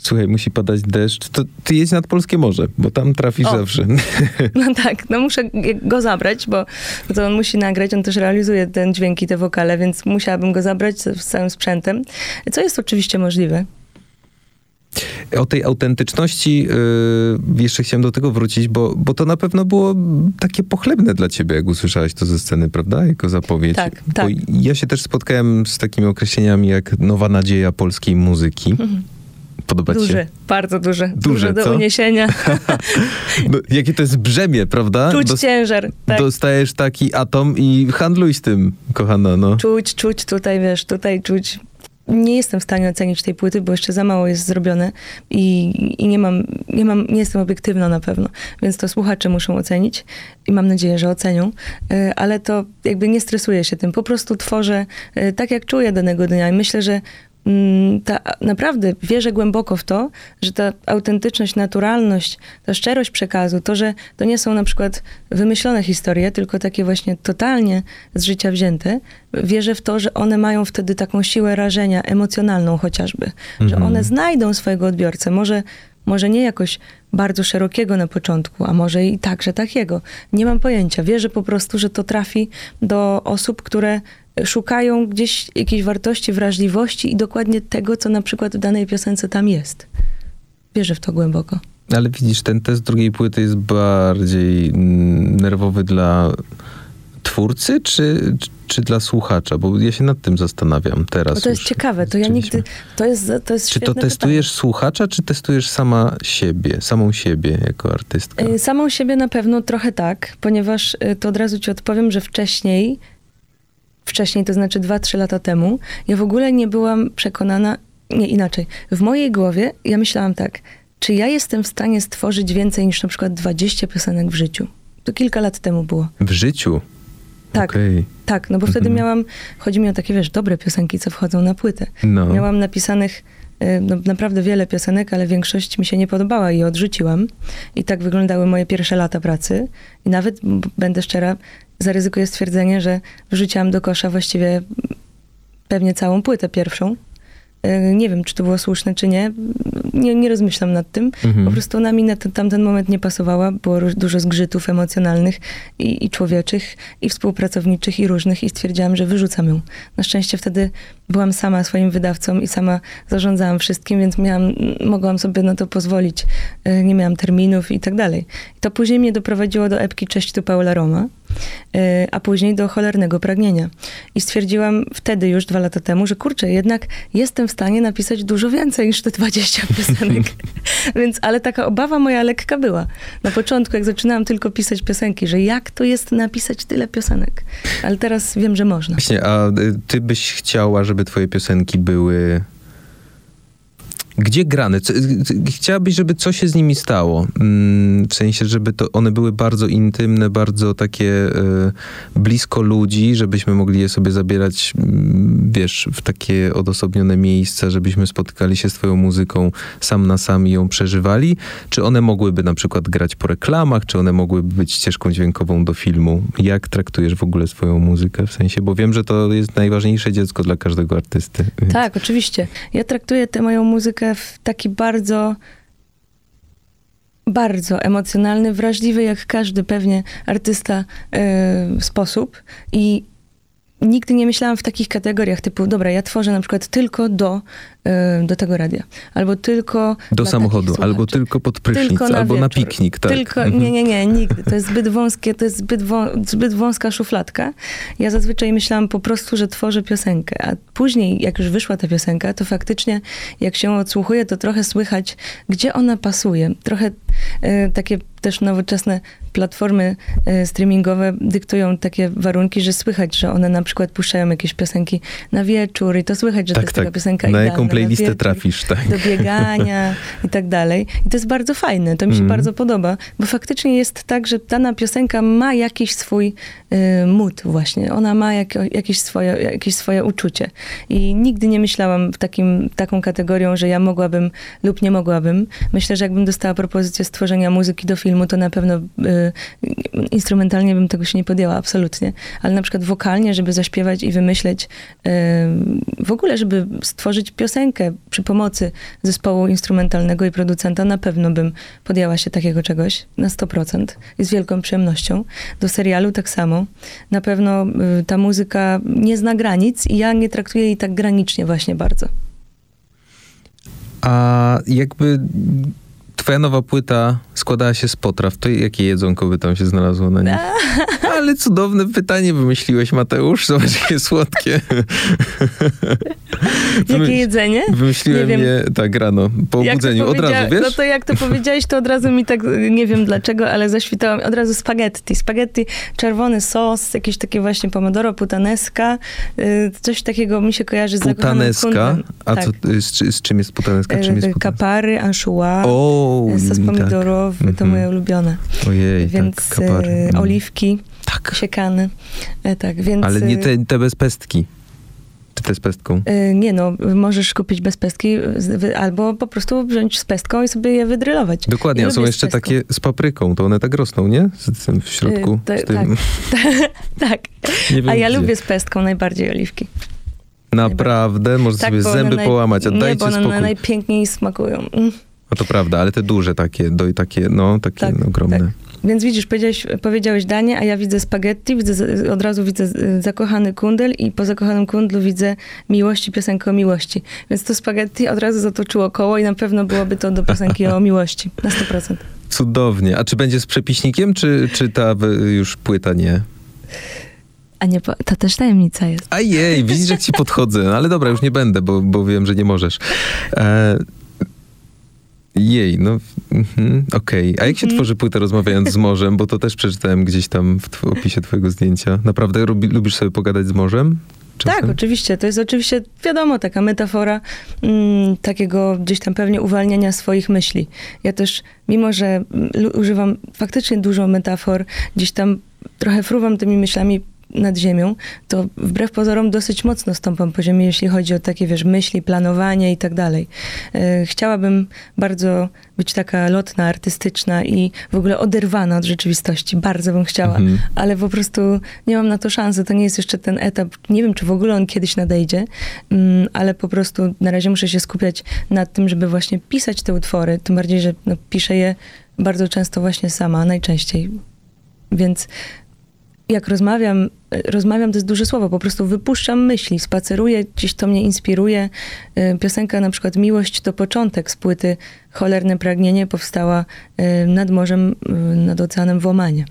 Słuchaj, musi padać deszcz, to ty jedź nad Polskie Morze, bo tam trafisz zawsze. No tak, no muszę go zabrać, bo to on musi nagrać, on też realizuje ten dźwięk i te wokale, więc musiałabym go zabrać z całym sprzętem, co jest oczywiście możliwe. O tej autentyczności jeszcze chciałem do tego wrócić, bo to na pewno było takie pochlebne dla ciebie, jak usłyszałaś to ze sceny, prawda? Jako zapowiedź. Tak. Bo ja się też spotkałem z takimi określeniami jak nowa nadzieja polskiej muzyki. Podoba ci się? Duże, do uniesienia. No, jakie to jest brzemię, prawda? Czuć ciężar. Tak. Dostajesz taki atom i handluj z tym, kochana. No. Czuć tutaj, wiesz, tutaj czuć. Nie jestem w stanie ocenić tej płyty, bo jeszcze za mało jest zrobione i nie jestem obiektywna na pewno, więc to słuchacze muszą ocenić i mam nadzieję, że ocenią, ale to jakby nie stresuję się tym. Po prostu tworzę tak, jak czuję danego dnia i myślę, że naprawdę wierzę głęboko w to, że ta autentyczność, naturalność, ta szczerość przekazu, to, że to nie są na przykład wymyślone historie, tylko takie właśnie totalnie z życia wzięte, wierzę w to, że one mają wtedy taką siłę rażenia emocjonalną chociażby, że one znajdą swojego odbiorcę, może nie jakoś bardzo szerokiego na początku, a może i także takiego. Nie mam pojęcia. Wierzę po prostu, że to trafi do osób, które szukają gdzieś jakiejś wartości, wrażliwości i dokładnie tego, co na przykład w danej piosence tam jest. Wierzę w to głęboko. Ale widzisz, ten test drugiej płyty jest bardziej nerwowy dla twórcy, czy dla słuchacza? Bo ja się nad tym zastanawiam teraz. Bo to jest ciekawe, to ja nigdy... To jest czy to testujesz pytanie. Słuchacza, czy testujesz samą siebie jako artystka? Samą siebie na pewno trochę tak, ponieważ to od razu ci odpowiem, że wcześniej, to znaczy 2-3 lata temu, ja w ogóle nie byłam przekonana, nie inaczej. W mojej głowie ja myślałam tak, czy ja jestem w stanie stworzyć więcej niż na przykład 20 piosenek w życiu? To kilka lat temu było. W życiu? Tak, okay. Tak, no bo wtedy miałam, chodzi mi o takie, wiesz, dobre piosenki, co wchodzą na płytę. No. Miałam napisanych naprawdę wiele piosenek, ale większość mi się nie podobała i odrzuciłam. I tak wyglądały moje pierwsze lata pracy. I nawet, będę szczera, zaryzykuję stwierdzenie, że wrzuciłam do kosza właściwie pewnie całą płytę pierwszą. Nie wiem, czy to było słuszne, czy nie. Nie rozmyślam nad tym. Mhm. Po prostu ona mi na tamten moment nie pasowała. Było dużo zgrzytów emocjonalnych i człowieczych, i współpracowniczych, i różnych. I stwierdziłam, że wyrzucam ją. Na szczęście wtedy byłam sama swoim wydawcą i sama zarządzałam wszystkim, więc mogłam sobie na to pozwolić. Nie miałam terminów i tak dalej. To później mnie doprowadziło do epki Cześć, tu Paula Roma, a później do Cholernego Pragnienia. I stwierdziłam wtedy już 2 lata temu, że kurczę, jednak jestem w stanie napisać dużo więcej niż te 20 piosenek. Więc, ale taka obawa moja lekka była. Na początku, jak zaczynałam tylko pisać piosenki, że jak to jest napisać tyle piosenek. Ale teraz wiem, że można. Właśnie, a ty byś chciała, żeby twoje piosenki były... Gdzie grane? Chciałabyś, żeby co się z nimi stało? W sensie, żeby to one były bardzo intymne, bardzo takie blisko ludzi, żebyśmy mogli je sobie zabierać, wiesz, w takie odosobnione miejsca, żebyśmy spotykali się z twoją muzyką sam na sam i ją przeżywali? Czy one mogłyby na przykład grać po reklamach? Czy one mogłyby być ścieżką dźwiękową do filmu? Jak traktujesz w ogóle swoją muzykę? W sensie, bo wiem, że to jest najważniejsze dziecko dla każdego artysty. Więc... Tak, oczywiście. Ja traktuję tę moją muzykę w taki bardzo, bardzo emocjonalny, wrażliwy, jak każdy pewnie artysta sposób. I nigdy nie myślałam w takich kategoriach typu, dobra, ja tworzę na przykład tylko do tego radia. Albo tylko... Do samochodu, albo tylko pod prysznic, tylko albo wieczór, na piknik, tak? Tylko, nie, nigdy. To jest zbyt wąskie, to jest zbyt wąska szufladka. Ja zazwyczaj myślałam po prostu, że tworzę piosenkę, a później, jak już wyszła ta piosenka, to faktycznie, jak się odsłuchuje, to trochę słychać, gdzie ona pasuje. Trochę takie też nowoczesne platformy streamingowe dyktują takie warunki, że słychać, że one na przykład puszczają jakieś piosenki na wieczór i to słychać, że tak, to jest taka piosenka idealna. Na jaką playlistę na wieczór, trafisz, tak. Do biegania i tak dalej. I to jest bardzo fajne, to mi się bardzo podoba, bo faktycznie jest tak, że dana piosenka ma jakiś swój mood właśnie. Ona ma jakieś swoje uczucie. I nigdy nie myślałam w taką kategorią, że ja mogłabym lub nie mogłabym. Myślę, że jakbym dostała propozycję stworzenia muzyki do filmu, to na pewno instrumentalnie bym tego się nie podjęła, absolutnie. Ale na przykład wokalnie, żeby zaśpiewać i wymyśleć, w ogóle, żeby stworzyć piosenkę przy pomocy zespołu instrumentalnego i producenta, na pewno bym podjęła się takiego czegoś na 100% i z wielką przyjemnością. Do serialu tak samo. Na pewno ta muzyka nie zna granic i ja nie traktuję jej tak granicznie właśnie bardzo. A jakby... Twoja nowa płyta składała się z potraw. To jakie jedzonko by tam się znalazło na niej? Ale cudowne pytanie wymyśliłeś, Mateusz. Zobacz, jakie słodkie. Jakie jedzenie? Wymyśliłem je tak rano, po obudzeniu. Od razu, wiesz? No to jak to powiedziałeś, to od razu mi tak, nie wiem dlaczego, ale zaświtało mi od razu spaghetti. Spaghetti, czerwony sos, jakieś takie właśnie pomodoro, putaneska. Coś takiego mi się kojarzy z zakochanym kundem. A tak. Co, z czym jest putaneska? Czym jest putaneska? Kapary, anchois. Sos pomidorowy, tak. To moje ulubione. Ojej, więc tak, oliwki, tak. Siekane. Tak, więc... Ale nie te bez pestki. Ty z pestką? Nie no, możesz kupić bez pestki albo po prostu wziąć z pestką i sobie je wydrylować. Dokładnie, a są jeszcze takie z papryką, to one tak rosną, nie? Z tym w środku. Tak. Tak. A ja lubię z pestką najbardziej oliwki. Naprawdę? Możesz tak, sobie zęby połamać, a dajcie spokój. Nie, bo one najpiękniej smakują. No to prawda, ale te duże takie, takie tak, ogromne. Tak. Więc widzisz, powiedziałeś danie, a ja widzę spaghetti, od razu widzę zakochany kundel i po zakochanym kundlu widzę miłości, piosenkę o miłości. Więc to spaghetti od razu zatoczyło koło i na pewno byłoby to do piosenki o miłości, na 100%. Cudownie. A czy będzie z przepiśnikiem, czy ta już płyta nie? A nie, to też tajemnica jest. A jej, widzisz, jak ci podchodzę. No, ale dobra, już nie będę, bo wiem, że nie możesz. Jej, no okej. Okay. A jak się tworzy płytę rozmawiając z morzem? Bo to też przeczytałem gdzieś tam w opisie twojego zdjęcia. Naprawdę lubisz sobie pogadać z morzem? Czasem? Tak, oczywiście. To jest oczywiście, wiadomo, taka metafora takiego gdzieś tam pewnie uwalniania swoich myśli. Ja też, mimo że używam faktycznie dużo metafor, gdzieś tam trochę fruwam tymi myślami nad ziemią, to wbrew pozorom dosyć mocno stąpam po ziemi, jeśli chodzi o takie, wiesz, myśli, planowanie i tak dalej. Chciałabym bardzo być taka lotna, artystyczna i w ogóle oderwana od rzeczywistości. Bardzo bym chciała, ale po prostu nie mam na to szansy. To nie jest jeszcze ten etap. Nie wiem, czy w ogóle on kiedyś nadejdzie, ale po prostu na razie muszę się skupiać nad tym, żeby właśnie pisać te utwory. Tym bardziej, że no, piszę je bardzo często właśnie sama, najczęściej. Więc jak rozmawiam to jest duże słowo, po prostu wypuszczam myśli, spaceruję, gdzieś to mnie inspiruje. Piosenka na przykład Miłość to początek z płyty Cholerne Pragnienie powstała nad morzem, nad oceanem w Omanie.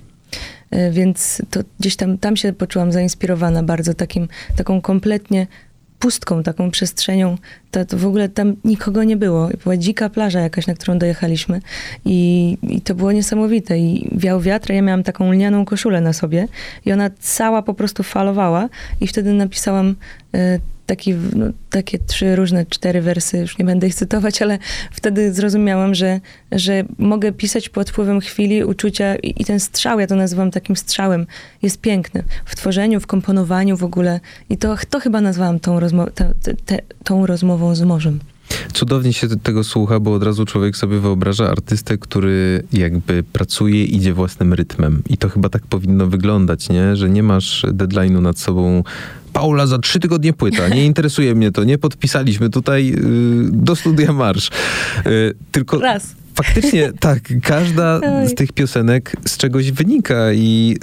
Więc to gdzieś tam się poczułam zainspirowana bardzo taką kompletnie pustką, taką przestrzenią. To w ogóle tam nikogo nie było. Była dzika plaża jakaś, na którą dojechaliśmy i to było niesamowite. I wiał wiatr, ja miałam taką lnianą koszulę na sobie i ona cała po prostu falowała i wtedy napisałam takie 4 wersy, już nie będę ich cytować, ale wtedy zrozumiałam, że mogę pisać pod wpływem chwili, uczucia i ten strzał, ja to nazywam takim strzałem, jest piękny. W tworzeniu, w komponowaniu w ogóle. I to chyba nazwałam tą rozmową z morzem. Cudownie się tego słucha, bo od razu człowiek sobie wyobraża artystę, który jakby pracuje, idzie własnym rytmem. I to chyba tak powinno wyglądać, nie? Że nie masz deadline'u nad sobą. Paula, za 3 tygodnie płyta. Nie interesuje mnie to. Nie podpisaliśmy tutaj do studia marsz. Tylko raz. Faktycznie tak, każda z tych piosenek z czegoś wynika i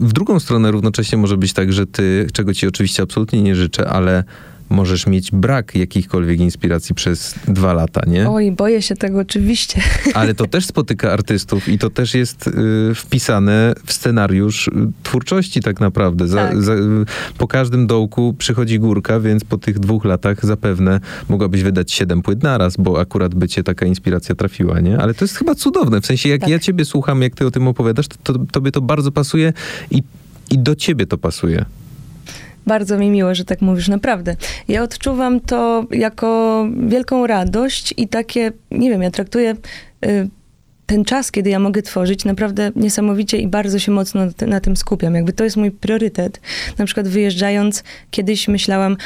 w drugą stronę równocześnie może być tak, że ty, czego ci oczywiście absolutnie nie życzę, ale możesz mieć brak jakichkolwiek inspiracji przez 2 lata, nie? Oj, boję się tego oczywiście. Ale to też spotyka artystów i to też jest wpisane w scenariusz twórczości tak naprawdę. Tak. Po każdym dołku przychodzi górka, więc po tych 2 latach zapewne mogłabyś wydać 7 płyt naraz, bo akurat by cię taka inspiracja trafiła, nie? Ale to jest chyba cudowne. W sensie, jak ja ciebie słucham, jak ty o tym opowiadasz, to tobie to bardzo pasuje i do ciebie to pasuje. Bardzo mi miło, że tak mówisz, naprawdę. Ja odczuwam to jako wielką radość i takie, nie wiem, ja traktuję ten czas, kiedy ja mogę tworzyć, naprawdę niesamowicie i bardzo się mocno na tym skupiam. Jakby to jest mój priorytet. Na przykład wyjeżdżając, kiedyś myślałam,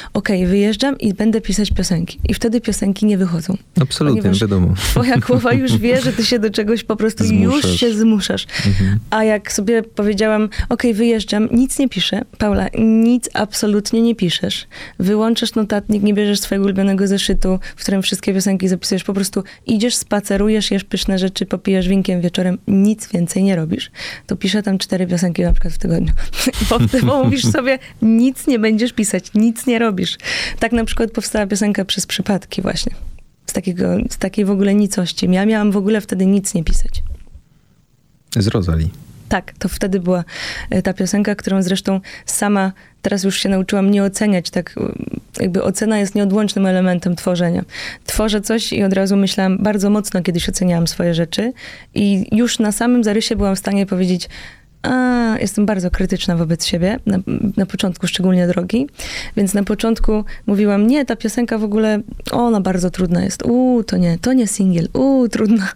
wyjeżdżam i będę pisać piosenki. I wtedy piosenki nie wychodzą. Absolutnie, ponieważ wiadomo. Twoja głowa już wie, że ty się do czegoś po prostu już się zmuszasz. Mhm. A jak sobie powiedziałam, wyjeżdżam, nic nie piszę. Paula, nic absolutnie nie piszesz. Wyłączasz notatnik, nie bierzesz swojego ulubionego zeszytu, w którym wszystkie piosenki zapisujesz. Po prostu idziesz, spacerujesz, jesz pyszne rzeczy, pijesz winkiem wieczorem, nic więcej nie robisz, to piszę tam 4 piosenki na przykład w tygodniu. Bo mówisz sobie, nic nie będziesz pisać, nic nie robisz. Tak na przykład powstała piosenka Przez przypadki właśnie. Z takiej w ogóle nicości. Ja miałam w ogóle wtedy nic nie pisać. Z Rozali. Tak, to wtedy była ta piosenka, którą zresztą sama teraz już się nauczyłam nie oceniać, tak jakby ocena jest nieodłącznym elementem tworzenia. Tworzę coś i od razu myślałam, bardzo mocno kiedyś oceniałam swoje rzeczy i już na samym zarysie byłam w stanie powiedzieć, jestem bardzo krytyczna wobec siebie, na początku szczególnie drogi, więc na początku mówiłam, nie, ta piosenka w ogóle, ona bardzo trudna jest, to nie singiel, trudna.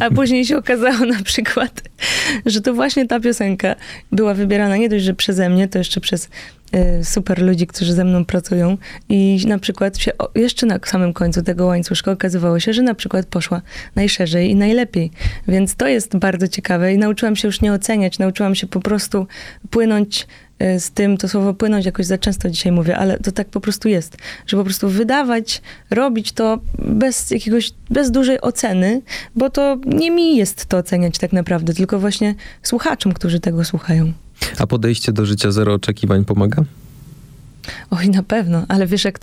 A później się okazało na przykład, że to właśnie ta piosenka była wybierana nie dość, że przeze mnie, to jeszcze przez super ludzi, którzy ze mną pracują i na przykład się jeszcze na samym końcu tego łańcuszka okazywało się, że na przykład poszła najszerzej i najlepiej. Więc to jest bardzo ciekawe i nauczyłam się już nie oceniać, nauczyłam się po prostu płynąć z tym, to słowo płynąć jakoś za często dzisiaj mówię, ale to tak po prostu jest, że po prostu wydawać, robić to bez dużej oceny, bo to nie mi jest to oceniać tak naprawdę, tylko właśnie słuchaczom, którzy tego słuchają. A podejście do życia zero oczekiwań pomaga? Oj, na pewno, ale wiesz, jak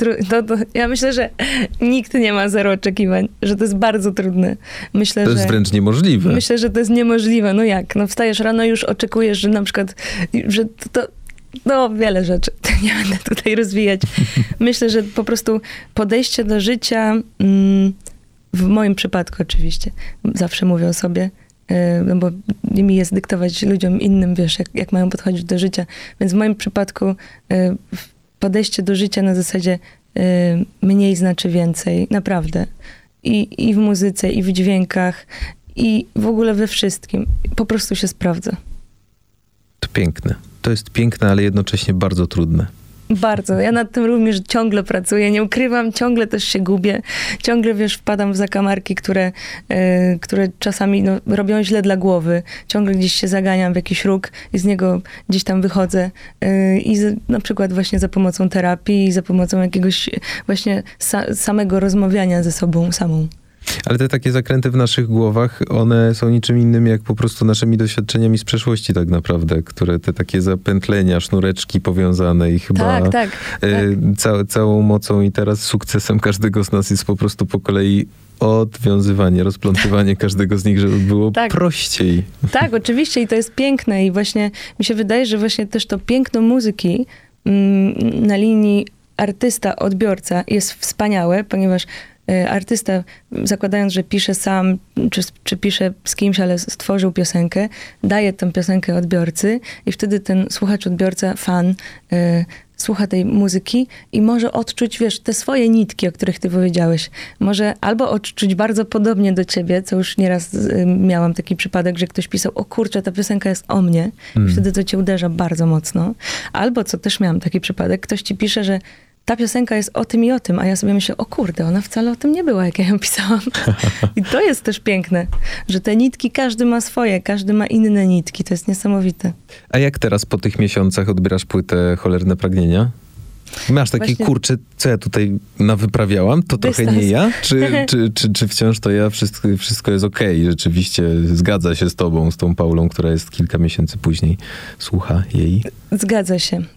ja myślę, że nikt nie ma zero oczekiwań, że to jest bardzo trudne. To jest wręcz niemożliwe. Myślę, że to jest niemożliwe. No jak? No wstajesz rano i już oczekujesz, że na przykład, że no wiele rzeczy. Nie będę tutaj rozwijać. Myślę, że po prostu podejście do życia, w moim przypadku oczywiście, zawsze mówię o sobie, no bo mi jest dyktować ludziom innym, wiesz, jak mają podchodzić do życia. Więc w moim przypadku podejście do życia na zasadzie mniej znaczy więcej, naprawdę. I w muzyce, i w dźwiękach, i w ogóle we wszystkim. Po prostu się sprawdza. To piękne. to jest piękne, ale jednocześnie bardzo trudne. Bardzo. Ja nad tym również ciągle pracuję, nie ukrywam, ciągle też się gubię. Ciągle, wiesz, wpadam w zakamarki, które czasami robią źle dla głowy. Ciągle gdzieś się zaganiam w jakiś róg i z niego gdzieś tam wychodzę. Na przykład właśnie za pomocą terapii, za pomocą jakiegoś właśnie samego rozmawiania ze sobą samą. Ale te takie zakręty w naszych głowach, one są niczym innym jak po prostu naszymi doświadczeniami z przeszłości tak naprawdę, które te takie zapętlenia, sznureczki powiązane i chyba całą mocą i teraz sukcesem każdego z nas jest po prostu po kolei odwiązywanie, rozplątywanie każdego z nich, żeby było prościej. Tak, oczywiście i to jest piękne i właśnie mi się wydaje, że właśnie też to piękno muzyki na linii artysta-odbiorca jest wspaniałe, ponieważ artysta, zakładając, że pisze sam, czy pisze z kimś, ale stworzył piosenkę, daje tę piosenkę odbiorcy i wtedy ten słuchacz, odbiorca, fan, słucha tej muzyki i może odczuć, wiesz, te swoje nitki, o których ty powiedziałeś. Może albo odczuć bardzo podobnie do ciebie, co już nieraz miałam taki przypadek, że ktoś pisał, o kurczę, ta piosenka jest o mnie. I wtedy to cię uderza bardzo mocno. Albo, co też miałam taki przypadek, ktoś ci pisze, że ta piosenka jest o tym i o tym, a ja sobie myślę, o kurde, ona wcale o tym nie była, jak ja ją pisałam. I to jest też piękne, że te nitki, każdy ma swoje, każdy ma inne nitki, to jest niesamowite. A jak teraz po tych miesiącach odbierasz płytę Cholerne Pragnienia? Masz takie, właśnie, kurczę, co ja tutaj nawyprawiałam, to dystans. Trochę nie ja? Czy wciąż to ja, wszystko jest okej? Rzeczywiście zgadza się z tobą, z tą Paulą, która jest kilka miesięcy później, słucha jej?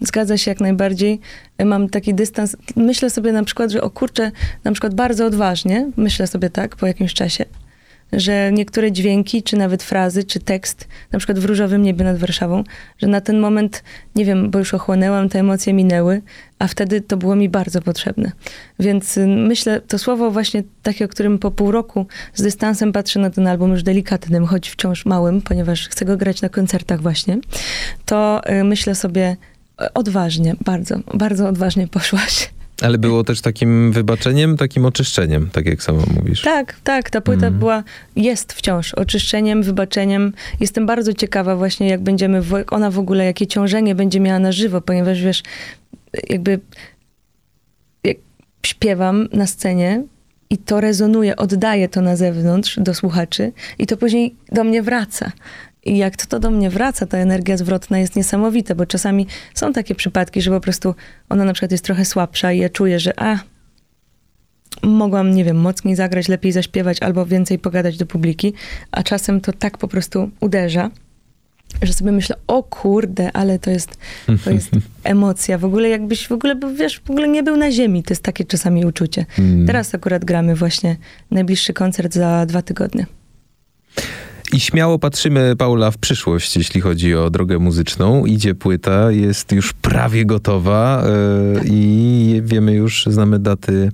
Zgadza się jak najbardziej. Mam taki dystans, myślę sobie na przykład, że o kurczę, na przykład bardzo odważnie, myślę sobie tak po jakimś czasie, że niektóre dźwięki, czy nawet frazy, czy tekst, na przykład w Różowym niebie nad Warszawą, że na ten moment, nie wiem, bo już ochłonęłam, te emocje minęły, a wtedy to było mi bardzo potrzebne. Więc myślę, to słowo właśnie takie, o którym po pół roku z dystansem patrzę na ten album, już delikatnym, choć wciąż małym, ponieważ chcę go grać na koncertach właśnie, to myślę sobie odważnie, bardzo, bardzo odważnie poszłaś. Ale było też takim wybaczeniem, takim oczyszczeniem, tak jak sama mówisz. Tak. Ta płyta jest wciąż oczyszczeniem, wybaczeniem. Jestem bardzo ciekawa właśnie, jak będziemy, ona w ogóle, jakie ciążenie będzie miała na żywo, ponieważ wiesz, jakby jak śpiewam na scenie i to rezonuje, oddaję to na zewnątrz do słuchaczy i to później do mnie wraca. I jak to do mnie wraca, ta energia zwrotna jest niesamowita, bo czasami są takie przypadki, że po prostu ona na przykład jest trochę słabsza i ja czuję, że mogłam, nie wiem, mocniej zagrać, lepiej zaśpiewać albo więcej pogadać do publiki, a czasem to tak po prostu uderza, że sobie myślę, o kurde, ale to jest emocja. W ogóle jakbyś, w ogóle nie był na ziemi. To jest takie czasami uczucie. Teraz akurat gramy właśnie najbliższy koncert za 2 tygodnie. I śmiało patrzymy, Paula, w przyszłość, jeśli chodzi o drogę muzyczną. Idzie płyta, jest już prawie gotowa i wiemy już, znamy daty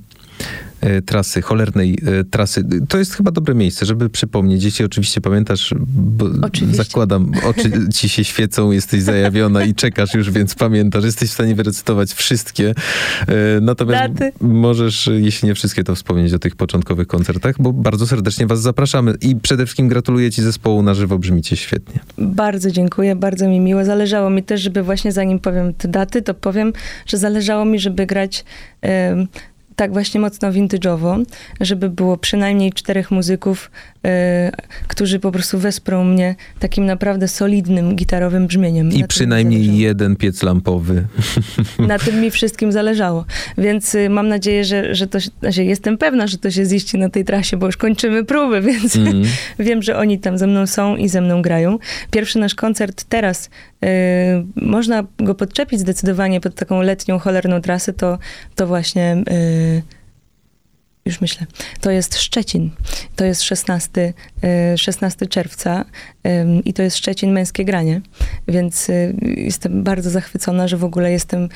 trasy, cholernej trasy. To jest chyba dobre miejsce, żeby przypomnieć. Jeśli oczywiście pamiętasz, bo oczywiście. Zakładam, oczy ci się świecą, jesteś zajawiona i czekasz już, więc pamiętasz. Jesteś w stanie wyrecytować wszystkie. Natomiast daty. Możesz, jeśli nie wszystkie, to wspomnieć o tych początkowych koncertach, bo bardzo serdecznie was zapraszamy i przede wszystkim gratuluję ci zespołu na żywo. Brzmicie świetnie. Bardzo dziękuję, bardzo mi miło. Zależało mi też, żeby właśnie zanim powiem te daty, to powiem, że zależało mi, żeby grać tak właśnie mocno vintage'owo, żeby było przynajmniej 4 muzyków, którzy po prostu wesprą mnie takim naprawdę solidnym, gitarowym brzmieniem. I przynajmniej 1 piec lampowy. Na tym mi wszystkim zależało. Więc mam nadzieję, że to się, jestem pewna, że to się ziści na tej trasie, bo już kończymy próby, więc wiem, że oni tam ze mną są i ze mną grają. Pierwszy nasz koncert teraz, można go podczepić zdecydowanie pod taką letnią, cholerną trasę, to właśnie... Już myślę. To jest Szczecin. To jest 16 czerwca i to jest Szczecin Męskie Granie. Więc jestem bardzo zachwycona, że w ogóle jestem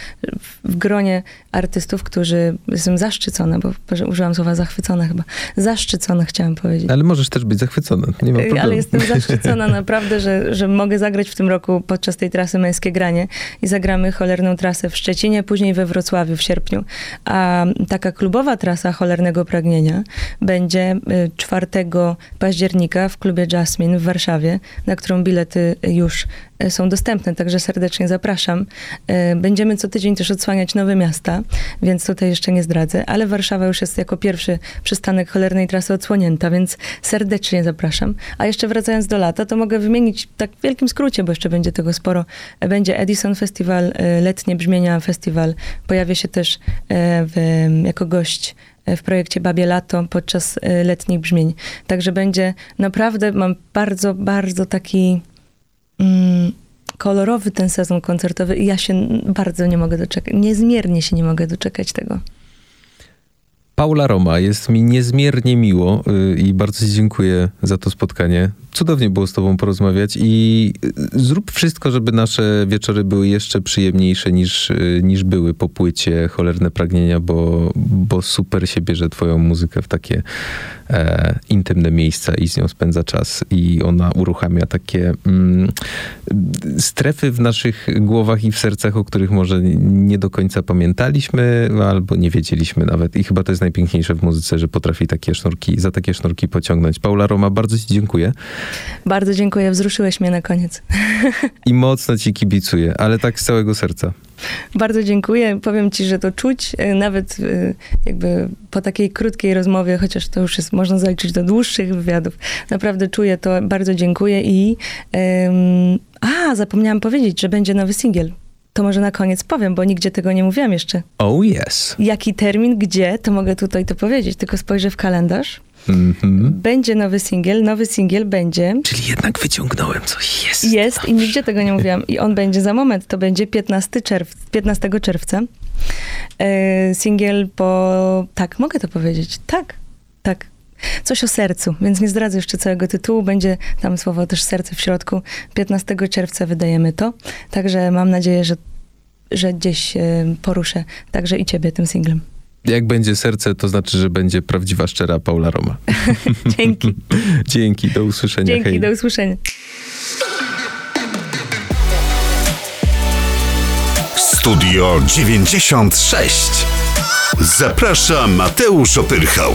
w gronie artystów, którzy... Jestem zaszczycona, bo użyłam słowa zachwycona chyba. Zaszczycona chciałam powiedzieć. Ale możesz też być zachwycona, nie ma problemu. Ale jestem zaszczycona naprawdę, że mogę zagrać w tym roku podczas tej trasy Męskie Granie i zagramy cholerną trasę w Szczecinie, później we Wrocławiu w sierpniu. A taka klubowa trasa cholernego Pragnienia będzie 4 października w klubie Jasmine w Warszawie, na którą bilety już są dostępne, także serdecznie zapraszam. Będziemy co tydzień też odsłaniać nowe miasta, więc tutaj jeszcze nie zdradzę, ale Warszawa już jest jako pierwszy przystanek cholernej trasy odsłonięta, więc serdecznie zapraszam. A jeszcze wracając do lata, to mogę wymienić tak w wielkim skrócie, bo jeszcze będzie tego sporo. Będzie Edison Festiwal, Letnie Brzmienia Festiwal. Pojawia się też jako gość w projekcie Babie Lato podczas letnich brzmień. Także będzie naprawdę, mam bardzo, bardzo taki kolorowy ten sezon koncertowy i ja się bardzo nie mogę doczekać, niezmiernie się nie mogę doczekać tego. Paula Roma, jest mi niezmiernie miło i bardzo ci dziękuję za to spotkanie. Cudownie było z tobą porozmawiać i zrób wszystko, żeby nasze wieczory były jeszcze przyjemniejsze niż były po płycie Cholerne Pragnienia, bo super się bierze twoją muzykę w takie intymne miejsca i z nią spędza czas i ona uruchamia takie strefy w naszych głowach i w sercach, o których może nie do końca pamiętaliśmy albo nie wiedzieliśmy nawet i chyba to jest najpiękniejsze w muzyce, że potrafi za takie sznurki pociągnąć. Paula Roma, bardzo ci dziękuję. Bardzo dziękuję, wzruszyłeś mnie na koniec. I mocno ci kibicuję, ale tak z całego serca. Bardzo dziękuję. Powiem ci, że to czuć, nawet jakby po takiej krótkiej rozmowie, chociaż to już jest, można zaliczyć do dłuższych wywiadów. Naprawdę czuję to, bardzo dziękuję i... zapomniałam powiedzieć, że będzie nowy singiel. To może na koniec powiem, bo nigdzie tego nie mówiłam jeszcze. Oh yes. Jaki termin, gdzie, to mogę tutaj to powiedzieć, tylko spojrzę w kalendarz. Mm-hmm. Będzie nowy singiel będzie... Czyli jednak wyciągnąłem coś. Jest dobrze. I nigdzie tego nie mówiłam. I on będzie za moment, to będzie 15 czerwca. Singiel po... Tak, mogę to powiedzieć. Tak. Coś o sercu, więc nie zdradzę jeszcze całego tytułu. Będzie tam słowo też serce w środku. 15 czerwca wydajemy to. Także mam nadzieję, że gdzieś poruszę także i ciebie tym singlem. Jak będzie serce, to znaczy, że będzie prawdziwa, szczera Paula Roma. Dzięki. Dzięki, do usłyszenia. Dzięki, hej. Do usłyszenia. Studio 96. Zaprasza Mateusz Opyrchał.